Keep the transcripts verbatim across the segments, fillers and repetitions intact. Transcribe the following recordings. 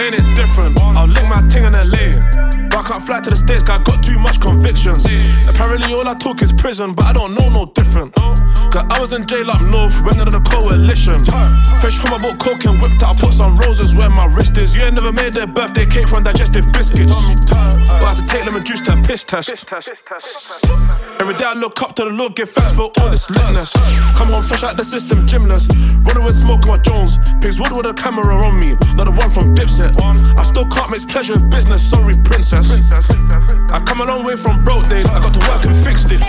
ain't it different? I'll lick my ting in L A. But I can't fly to the States, cause I got too much convictions. Apparently all I talk is prison, but I don't know no different. Cause I was in jail up north, went under the coalition. Fresh from I bought coke and whipped out, put some roses where my wrist is. You ain't never made their birthday cake from digestive biscuits. But I had to take lemon juice to a piss test. Every day I look up to the Lord, give thanks for all this litness. Come home fresh out the system, gymless. Running with smoke on my Jones. Pigs wood with a camera on me, not the one from Dipset. I still can't mix pleasure with business, sorry princess. I come a long way from broke days, I got to work and fixed it.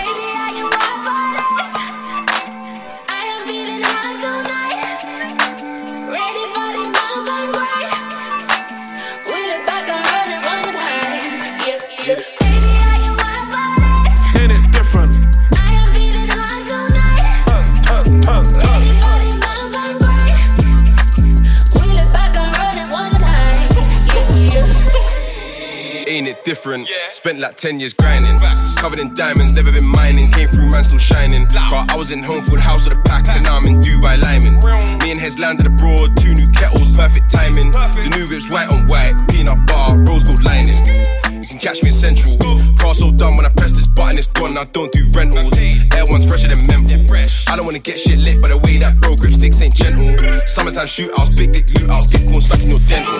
Different, yeah. Spent like ten years grinding. Facts. Covered in diamonds, never been mining. Came through, man, still shining. But I was in home for the house of the pack, and now I'm in Dubai Lyman. Me and Hez landed abroad, two new kettles, perfect timing. Perfect. The new whip's white on white, peanut bar, rose gold lining. You can catch me in Central. Car so done when I press this button, it's gone. I don't do rentals. Air one's fresher than Memphis. Fresh. I don't wanna get shit lit, but the way that bro grip sticks ain't gentle. Summertime shootouts, big dick lootouts, get corn stuck in your dental.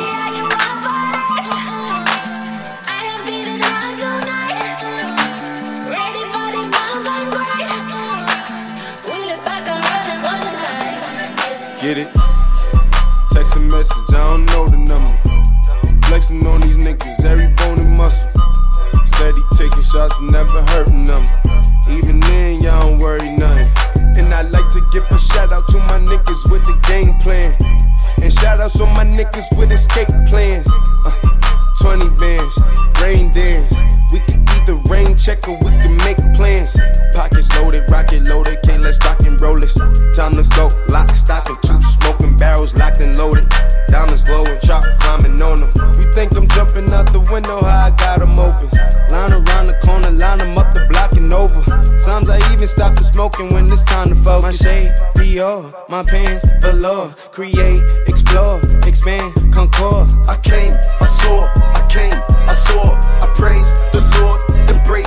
Get it? Text a message, I don't know the number. Flexing on these niggas, every bone and muscle. Steady taking shots, never hurting them. Even then, y'all don't worry nothing. And I like to give a shout out to my niggas with the game plan. And shout outs on my niggas with escape plans. Uh, twenty bands, rain dance. We can either rain check or we can make plans. Pockets loaded, rocket loaded, can't let's rock and roll this. Time to go, lock, stock, and two smoking barrels locked and loaded. Diamonds glowing, chop, climbing on them. You think I'm jumping out the window, how I got them open. Line around the corner, line them up the block and over. Sometimes I even stop the smoking when it's time to focus. My shade, Dior, my pants, velour. Create, explore, expand, concord. I came, I saw, I came, I saw, I praise the Lord, then break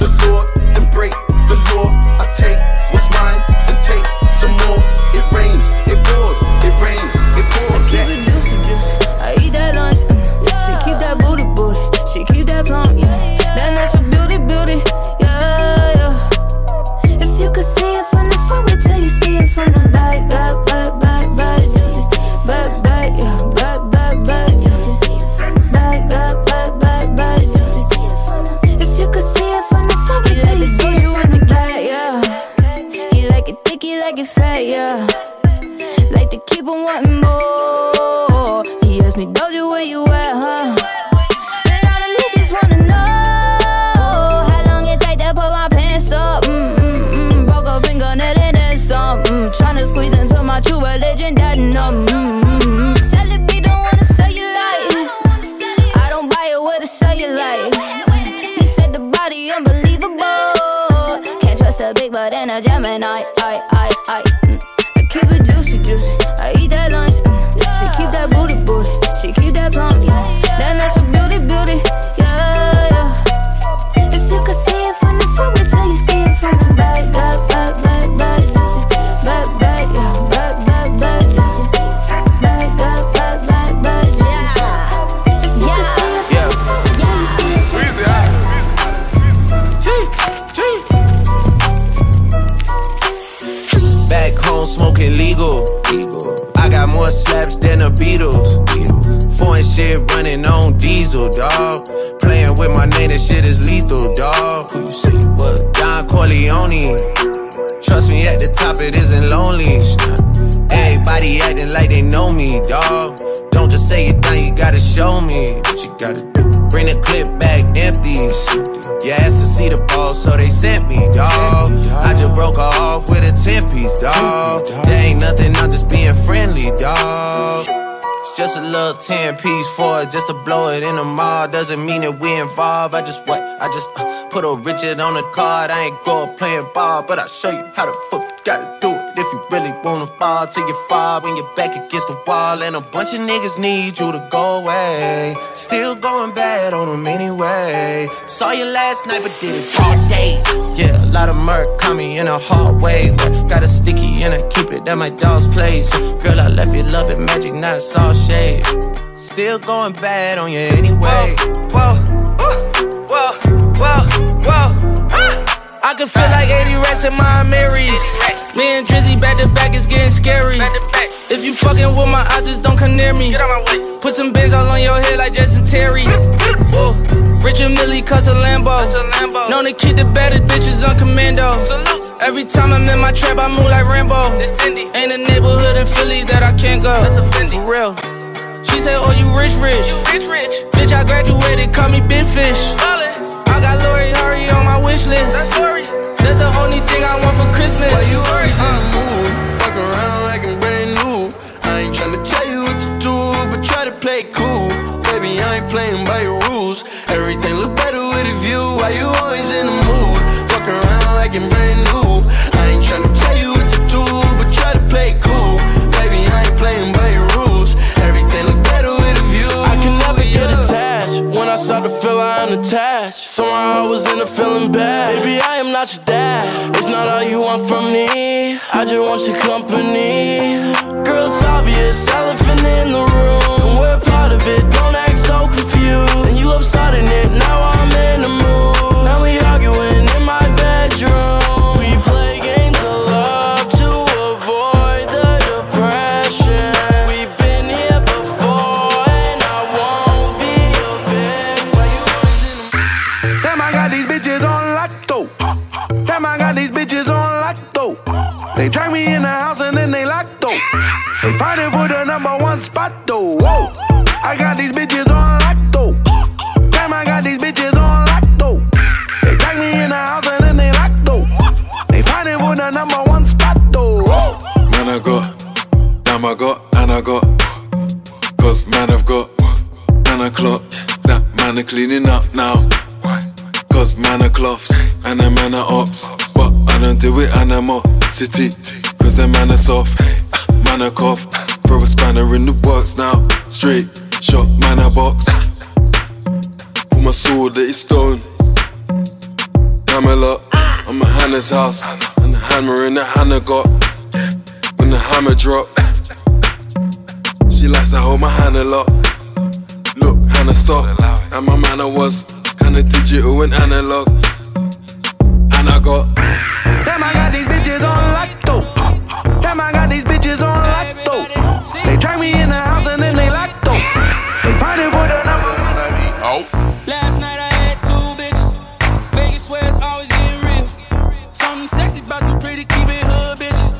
the Lord, then break the law. I take what's mine, then take some more. It rains, it pours, it rains, it pours. I keep it juicy, juicy. I eat that lunch. Mm. Yeah. She keep that booty, booty. She keep that plump, yeah. Yeah. That natural beauty, beauty. From the back, back, back, back, back, back, back, yeah, back, back, back, back, back, back, back, back. If you could see it from the front, we like to see you in the back, yeah. He like it thick, he like it fat, yeah. Like to keep on wanting more. He asked me, Doja, where you at, huh? But all the niggas wanna know how long it take to put my pants up. Mm mm mm, broke a fingernail. Mm, tryna squeeze into my true religion, that no. Mm, mm, mm. Celebrate, don't wanna sell you light. I don't buy it with a cellulite. He said the body unbelievable. Can't trust a big butt and a Gemini. I, I, I, mm. I keep it juicy, juicy. I eat that lunch. Mm. She keep that booty, booty. She keep that plump, yeah. That natural beauty, beauty. Yeah, yeah. If you could see it from the front, wait till you see it from the back, back, back, back, back. Smoking legal. legal. I got more slaps than the Beatles. Beatles. Foreign shit running on diesel, dawg. Playing with my name, that shit is lethal, dawg. Who you see? What? Don Corleone. Trust me, at the top it isn't lonely. Everybody acting like they know me, dawg. Don't just say it down, you gotta show me what you gotta do. Bring the clip back empty. You asked to see the ball, so they sent me, dawg. I just broke her off with a ten piece, dawg. There ain't nothing, I'm just being friendly, dawg. Just a little ten piece for it, just to blow it in the mall. Doesn't mean that we involved. I just what? I just uh, put a Richard on the card. I ain't go playing ball, but I'll show you how the fuck you gotta do it. If you really wanna ball till you fall when you're back against the wall. And a bunch of niggas need you to go away. Still going bad on them anyway. Saw you last night, but did it all day. Yeah, a lot of murk caught me in a hard way. But got a sticky and I keep it at my dog's place. Girl, I left you loving magic, not all shade. Still going bad on you anyway. Whoa, whoa, whoa, whoa, whoa, huh? I can feel like eighty rats in my Marys. Me and Drizzy back to back, it's getting scary. Back back. If you fucking with my eyes, just don't come near me. Get out my way. Put some bins all on your head like Jason Terry. Whoa. Rich and Millie cuss a Lambo. Lambo. Known to keep the better bitches on commando. Salute. Every time I'm in my trap, I move like Rambo. Ain't a neighborhood in Philly that I can't go. For real. She said, oh, you rich, rich. You rich, rich. Bitch, I graduated, call me Big Fish. Ballin'. I got Lori Hurry on my wish list. That's, That's the only thing I want for Christmas. Why you worried? Uh. Ooh, fuck around like I'm brand new. I ain't tryna tell you what to do, but try to play cool. Baby, I ain't playing by your rules. Everything look better with a view. Why you always in the mood? Fuck around like I'm brand new. I ain't tryna tell you what to do, but try to play cool. Baby, I ain't playing by your rules. Everything look better with a view. I can never yeah. get attached. When I saw the feel, I unattached. Somehow I was in a feeling bad. Baby, I am not your dad. It's not all you want from me. I just want your company. Girl, it's obvious, elephant in the room. And we're part of it, don't act so confused. And you love starting it, now I'm in the mood. Now we arguing in my bedroom. We play games of love to avoid the depression. We've been here before and I won't be a victim. Damn, I got these bitches on lock though. Damn, I got these bitches on lock though. They drag me in the house and then they lock though. They fighting for the number one spot though. Whoa. I got these bitches on lock though. Damn, I got these bitches on lock though. They drag me in the house and then they lock though. They fighting for the number one spot though. Whoa. Man, I got, damn, I got, and I got. Cause man, I've got, and I clock. That man, I cleaning up now. Cause man, I cloths, and a man, I ops. But I don't do it anymore. City, cause that man, I soft. Man, I cough. Throw a spanner in the works now. Straight shot, man, I box. Pull my sword, that is stone. Hammer up. I'm at Hannah's house. And the hammer in the Hannah got. When the hammer drop, she likes to hold my hand a lot. Look, Hannah stop. And my man, I was kinda digital and analog. And I got. Damn, I got these bitches on lock though. Damn, I got these bitches on lock though. They drag me in the house and then they lock though. They fighting for the number one seat. Oh. Last night I had two bitches. Vegas swears always getting real. Something sexy about them pretty keep it hood bitches.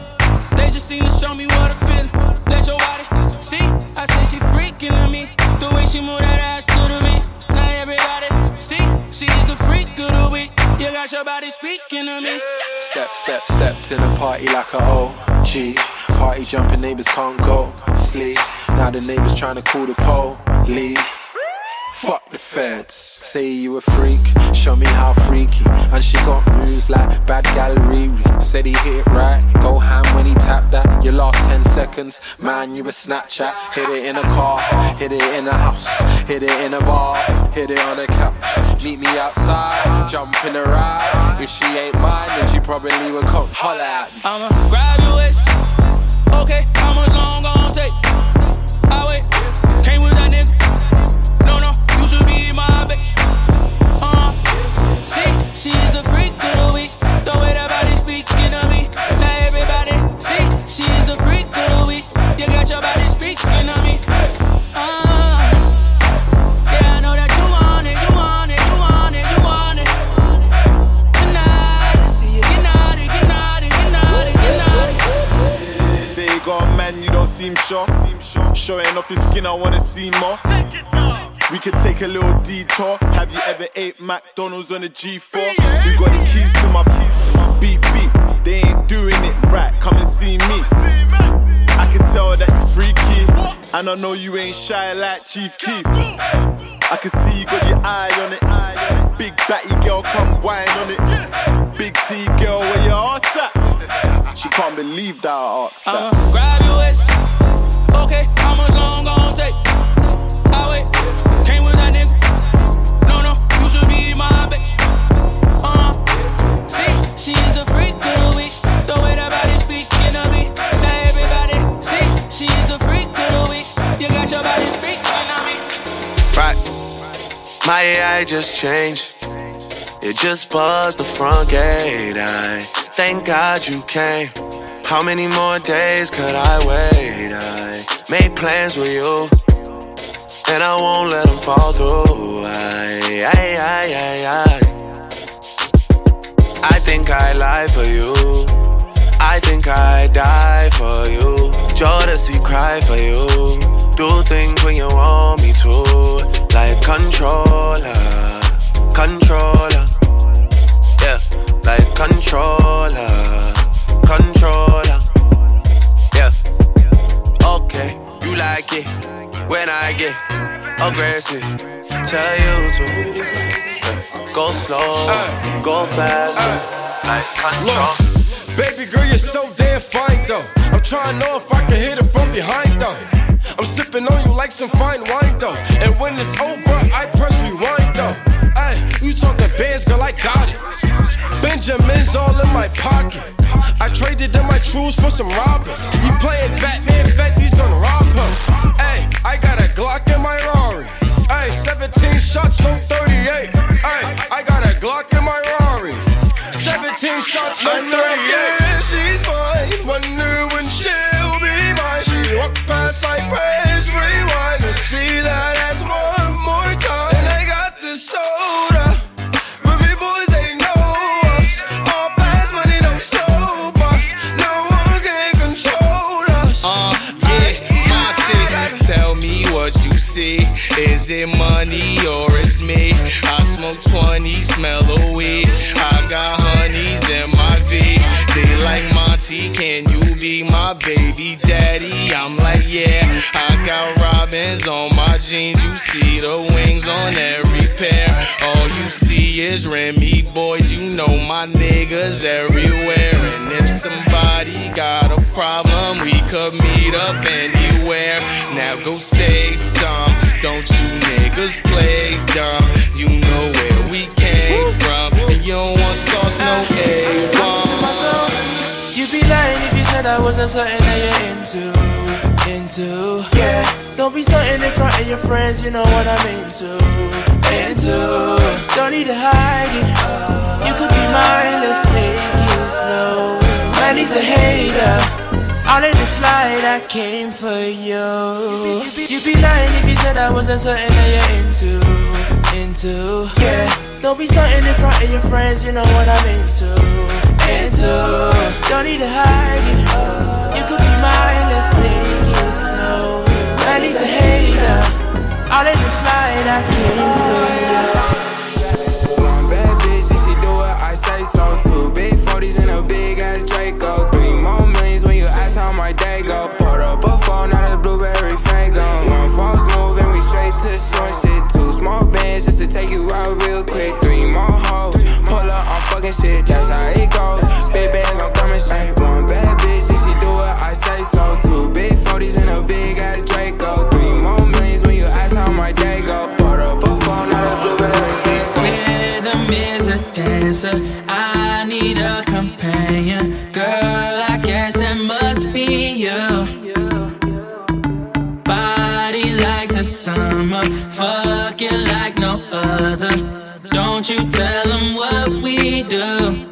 They just seem to show me what I feel. Let your body see. I say she freaking on me. The way she move that ass to the beat. Now everybody see. She is the freak of the week. You got your body speaking to me. Step, step, step to the party like a O G. Party jumping, neighbors can't go sleep. Now the neighbors trying to call the police. Fuck the feds. Say you a freak, show me how freaky. And she got moves like Bad Gallery. Said he hit it right, go ham when he tapped that. Your last ten seconds, man, you a Snapchat. Hit it in a car, hit it in a house. Hit it in a bath, hit it on a couch. Meet me outside, jump in a ride. If she ain't mine, then she probably would come holler at me. I'ma grab your waist. Okay, how much longer I'm gonna take? I wait, came with that nigga. Should be my bitch. Uh, see, she is a freak of the week. The way that body speaking to me. Now everybody, see, she is a freak of the week. You got your body speaking to me. Uh, yeah, I know that you want it, you want it, you want it, you want it. Tonight, I see you get naughty, get naughty, get naughty, get naughty. Say you got a man, you don't seem sure. Showing off your skin, I wanna see more. Take it down. We could take a little detour. Have you ever ate McDonald's on a G four? You got the keys to my keys to my beep beep. They ain't doing it right. Come and see me. I can tell that you freaky, and I know you ain't shy like Chief Keef. I can see you got your eye on it. Big batty girl, come whine on it. Big T girl, where your arse at? She can't believe that I asked that. I'ma grab your waist. Okay, how much long gon' take? I wait. Came with that nigga. No, no, you should be my bitch. Uh, see, she's a freak of the week. The way that body speaking of me. Now everybody, see, she's a freak of the week. You got your body speaking of me. Right, my A I just changed. It just buzzed the front gate. I thank God you came. How many more days could I wait? I made plans with you, and I won't let them fall through. I, I, I, I, I, I think I lie for you. I think I die for you. Jodeci cry for you. Do things when you want me to, like controller, controller, yeah, like controller. Controller, yeah. Okay, you like it when I get aggressive. Tell you to yeah. Go slow, uh, go faster, uh, like control. Look, baby girl, you're so damn fine though. I'm trying to know if I can hit it from behind though. I'm sipping on you like some fine wine though. And when it's over, I press rewind though. Ay, you talking bands, girl, I got it. Benjamin's all in my pocket. I traded in my trues for some robbers. He playing Batman, Fetty's gonna rob him. Ayy, I got a Glock in my Rari. Ayy, seventeen shots, no thirty-eight. Ayy, I got a Glock in my Rari. seventeen shots, no thirty-eight. Yeah, she's mine. Wonder when she'll be mine. She walk past, I press rewind. I see that as one more time. And I got this soda. Is it money or it's me? I smoke twenty, smell a weed. I got honeys in my V. They like Monty, can you be my baby daddy? I'm like, yeah. I got robins on my jeans. You see the wings on every pair. All you see is Remy boys. You know my niggas everywhere. And if somebody got a problem, we could meet up anywhere. Now go say some. Don't you niggas play dumb? You know where we came Woo. from, and you don't want sauce, no A one. You'd be lying if you said I wasn't something that you're into, into. Yeah, don't be starting in front of your friends. You know what I'm into, into. Don't need to hide it. You could be mine. Let's take it slow. Man, he's a hater. All in the slide, I came for you. You'd be lying if you said I wasn't something that you're into, into. Yeah, don't be starting in front of your friends. You know what I'm into, into. Don't need to hide it. You could be mine. Let's take it slow. Man, he's a hater. All in the slide, I came for you. One bad bitch, she do what I say so. Two big forties and a big ass Draco. Three more millions when you ask how my day go. Poured up a phone, now the blueberry fango. One false move and we straight to the source. Two small bands just to take you out real quick. Three more hoes, pull up on fucking shit. That's how it goes. Big bands, I'm coming straight. One bad bitch and she do what I say so. Two big forties and a big ass Draco. Three more millions when you ask how my day go. Poured up a phone, now the blueberry fango. Rhythm is a dancer. I need a companion, girl. Summer, fucking like no other. Don't you tell them what we do.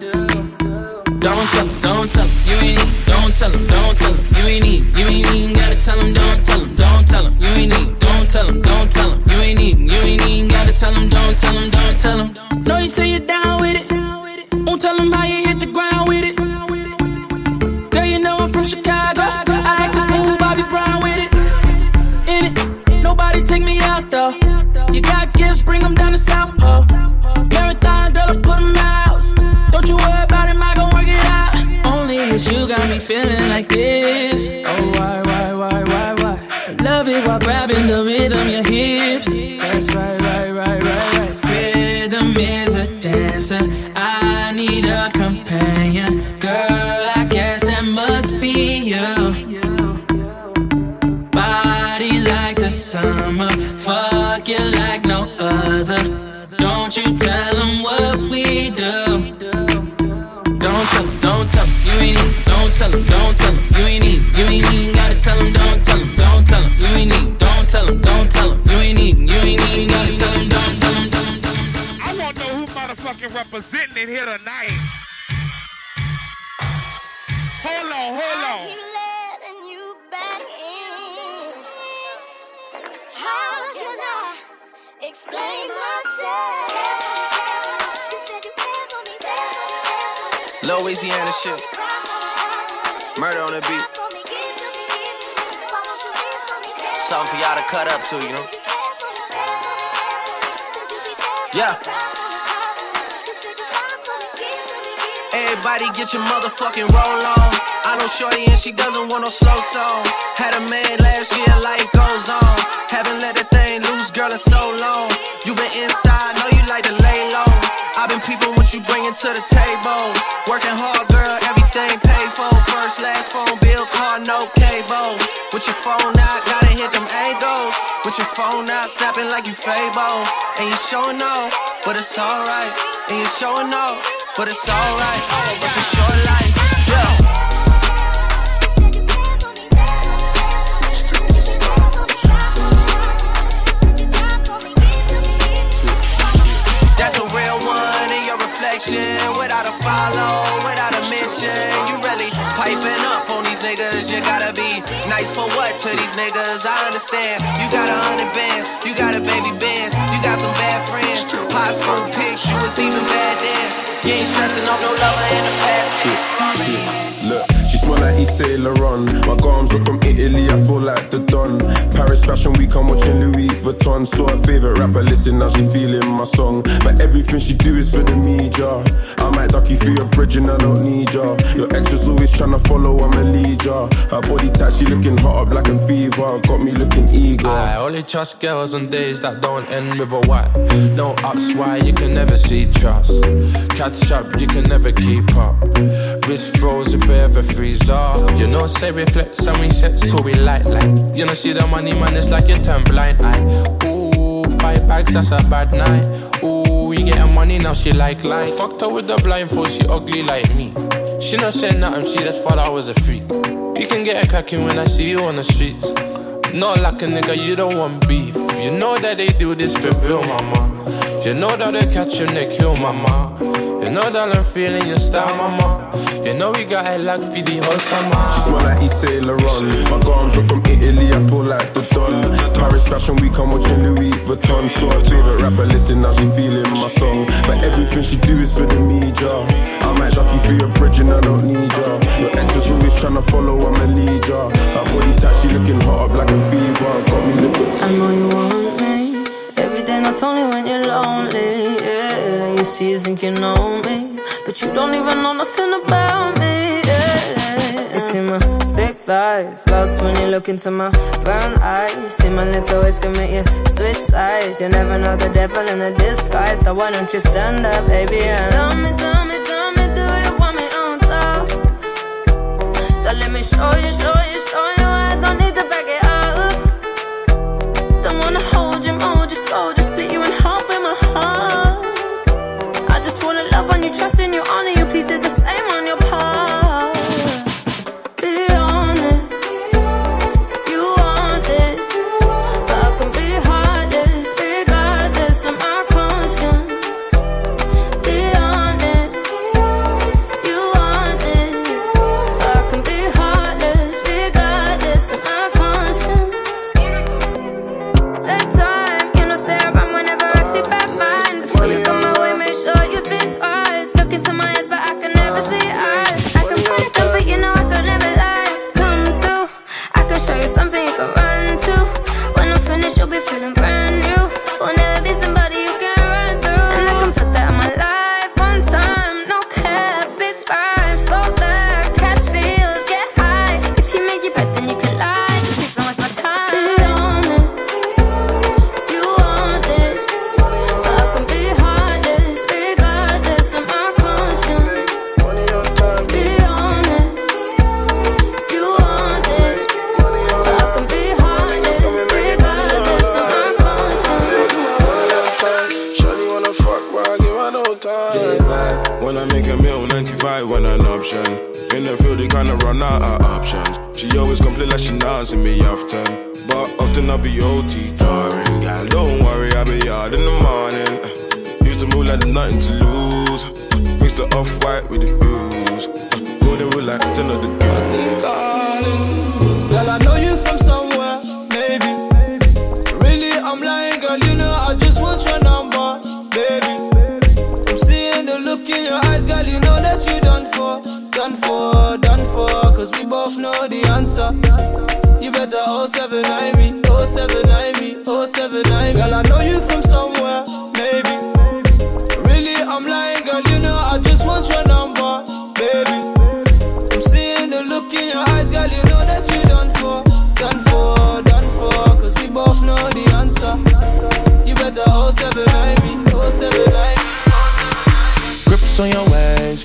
Don't tell them, don't tell them, you ain't need. Don't tell them, don't tell them, you ain't need. You ain't even gotta tell them, don't tell them, don't tell them, you ain't need. Don't tell them, don't tell them, you ain't need. You ain't even gotta tell them, don't tell them, don't tell them. No, you say you're down with it. Won't tell them how you hit the ground with it. Girl, you know I'm from Chicago. I like this move, Bobby Brown with it. Nobody take me out though. You got gifts, bring them down to South Pole. Marathon, girl, I put them out. Don't you worry about it, I gon' work it out. Only if you got me feeling like this. Oh, I answer. I need a companion. Girl, I guess that must be you. Body like the summer, fuck you like no other. Don't you tell them what we do. Don't tell them, don't tell them, you ain't need. Don't tell them, don't tell them, you ain't need. You ain't need, gotta tell them, don't tell them, don't tell them, you ain't need. Don't tell them, don't tell them, you ain't need, you ain't need, gotta tell them, don't tell them, tell them, tell them. I wanna know who motherfucking representing it here tonight. Hold on, hold on. I keep letting you back in. How can I explain myself? Louisiana shit. Murder on the beat. Something for y'all to cut up to, you know? Yeah. Everybody get your motherfucking roll on. I know shorty and she doesn't want no slow song. Had a man last year, life goes on. Haven't let that thing loose, girl, in so long. You been inside, know you like to lay low. I've been peeping what you bringin' to the table. Working hard, girl, everything paid for. First, last phone bill, car, no cable. With your phone out, gotta hit them angles. With your phone out, snapping like you Fabo. And you showing off, but it's alright. And you showing off, but it's alright. It's a short life, yeah. Without a follow, without a mention. You really piping up on these niggas. You gotta be nice for what to these niggas? I understand. You got a hundred bands, you got a baby bands. You got some bad friends. High school pics, you was even bad then. You ain't stressing off no lover in the past. Look, she smell like Yves Saint Laurent. My garms are from Italy, I feel like the Don. Paris Fashion Week, I'm watching Louis Vuitton. Saw her favorite rapper, listen, now she feeling my song. But everything she do is for the media. I might duck you through your bridge and I don't need ya. Your ex was always tryna follow, I'ma lead ya. Her body tight, she looking hot up like a fever. Got me looking eager. I only trust girls on days that don't end with a why. No ups, why you can never see trust. Catch up, you can never keep up. Wrist froze if I ever freeze up. You know, say reflex and we set so we light like. You know, see the money man, it's like you turn blind eye. Ooh, five bags, that's a bad night. Ooh, you getting money now, she like life. Fucked her with the blindfold, she ugly like me. She not saying nothing, she just thought I was a freak. You can get a cracking when I see you on the streets. Not like a nigga, you don't want beef. You know that they do this for real, mama. You know that they catch him, they kill, mama. You know that I'm feeling your style, mama. You know we got it like for the whole summer. She smell like Yves Saint Laurent. My garms are from Italy, I feel like the Don. Paris Fashion Week, I'm watching Louis Vuitton. Saw her favorite rapper, listen, now she feeling my song. But everything she do is for the media. I might duck you through your bridge and I don't need ya. Your ex was always tryna follow, I'ma lead ya. Her body tight, she looking hot up like a fever. Got me looking. I know you want me every day, not only when you're lonely, yeah. You see, you think you know me, but you don't even know nothing about me, yeah. You see my thick thighs, lost when you look into my brown eyes. You see my little ways can make you switch sides. You never know the devil in a disguise, so why don't you stand up, baby, and tell me, tell me, tell me, do you want me on top? So let me show you, show you, show you, I don't need to back it up. Don't wanna hold you more, just go, just split you in half with my heart. I just wanna love on you, trust in you, honor you. Please do the same on your part. Be honest, you want this. But I can be heartless, regardless of my conscience. Be honest, you want this. But I can be heartless, regardless of my conscience. Take time, you know, say around whenever I see bad mind. Before you come my way, make sure you think twice. Look into my eyes, but I can never see eyes. time. When I make a meal, ninety-five when an option. In the field, they kinda run out of options. She always complain like she dancing me often. But often I be O T tiring. Girl, don't worry, I be hard in the morning. Used to move like there's nothing to lose. Mix the off-white with the blues. Golden rule like ten of the good. Girl, I know you from somewhere, maybe. Really, I'm lying, girl, you know I just want your number, baby. I'm seeing the look in your eyes, girl, you know that you done for. Done for, done for, cause we both know the answer. You better oh seven nine me, oh seven nine me, oh seven nine me. Girl, I know you from somewhere, maybe. Really, I'm lying, girl, you know I just want your number, baby. I'm seeing the look in your eyes, girl, you know that you done for. Done for, done for, cause we both know the answer. You better oh seven nine me, oh seven nine me. Grips on your ways,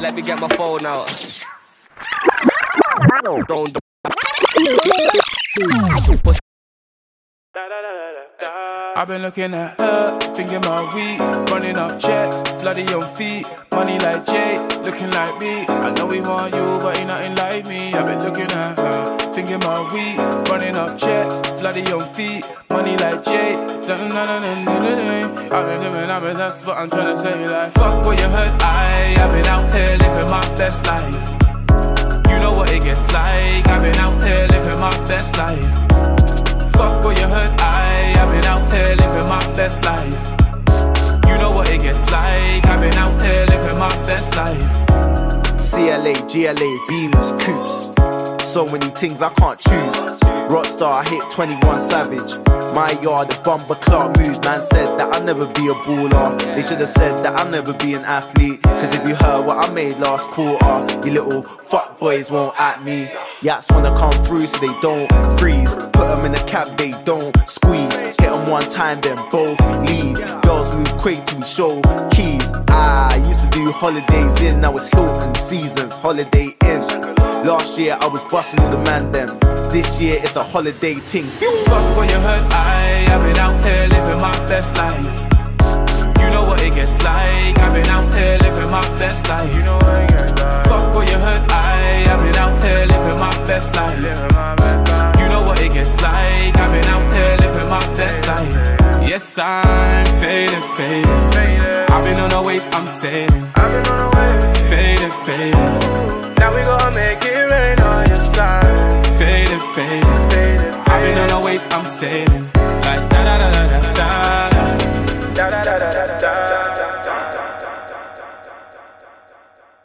Let me get my phone out. Don't do I've been looking at her, thinking my weed, running up checks, bloody on feet, money like Jay, looking like me. I know we want you, but you nothing like me. I've been looking at her, thinking my weed, running up checks, bloody on feet, money like Jay. I've been living, I've been that's what I'm trying to say. Like, fuck what you heard, I, I've been out here living my best life. You know what it gets like, I've been out here living my best life. Fuck what you heard, I, I've been out here living my best life. You know what it gets like, I've been out here living my best life. C L A, G L A, Beamers, Coops. So many things I can't choose. Rockstar, I hit twenty-one Savage. My yard, a bumper club mood. Man said that I'll never be a baller. They should have said that I'll never be an athlete. Cause if you heard what I made last quarter, you little fuck boys won't at me. Yats wanna come through so they don't freeze. Put them in a cab, they don't squeeze. Hit them one time, then both leave. Girls move quick till we show keys. Ah, I used to do holidays in. Now it's Hilton Seasons, Holiday Inn. Last year I was busting all the man them. This year it's a holiday ting. Fuck what you heard, I, I've been out here living my best life. You know what it gets like, I've been out here living my best life. You know what it gets like. Fuck what you heard, I, I've been out here living my best life. You know what it gets like, I've been out here living my best life. Yes, I'm faded, faded. I've been on a wave, I'm sailing. I've been on a wave, faded, faded. Now we gotta make it rain on your side. Faded, faded. I've been on a wave, I'm sailing. Like da da da da da da.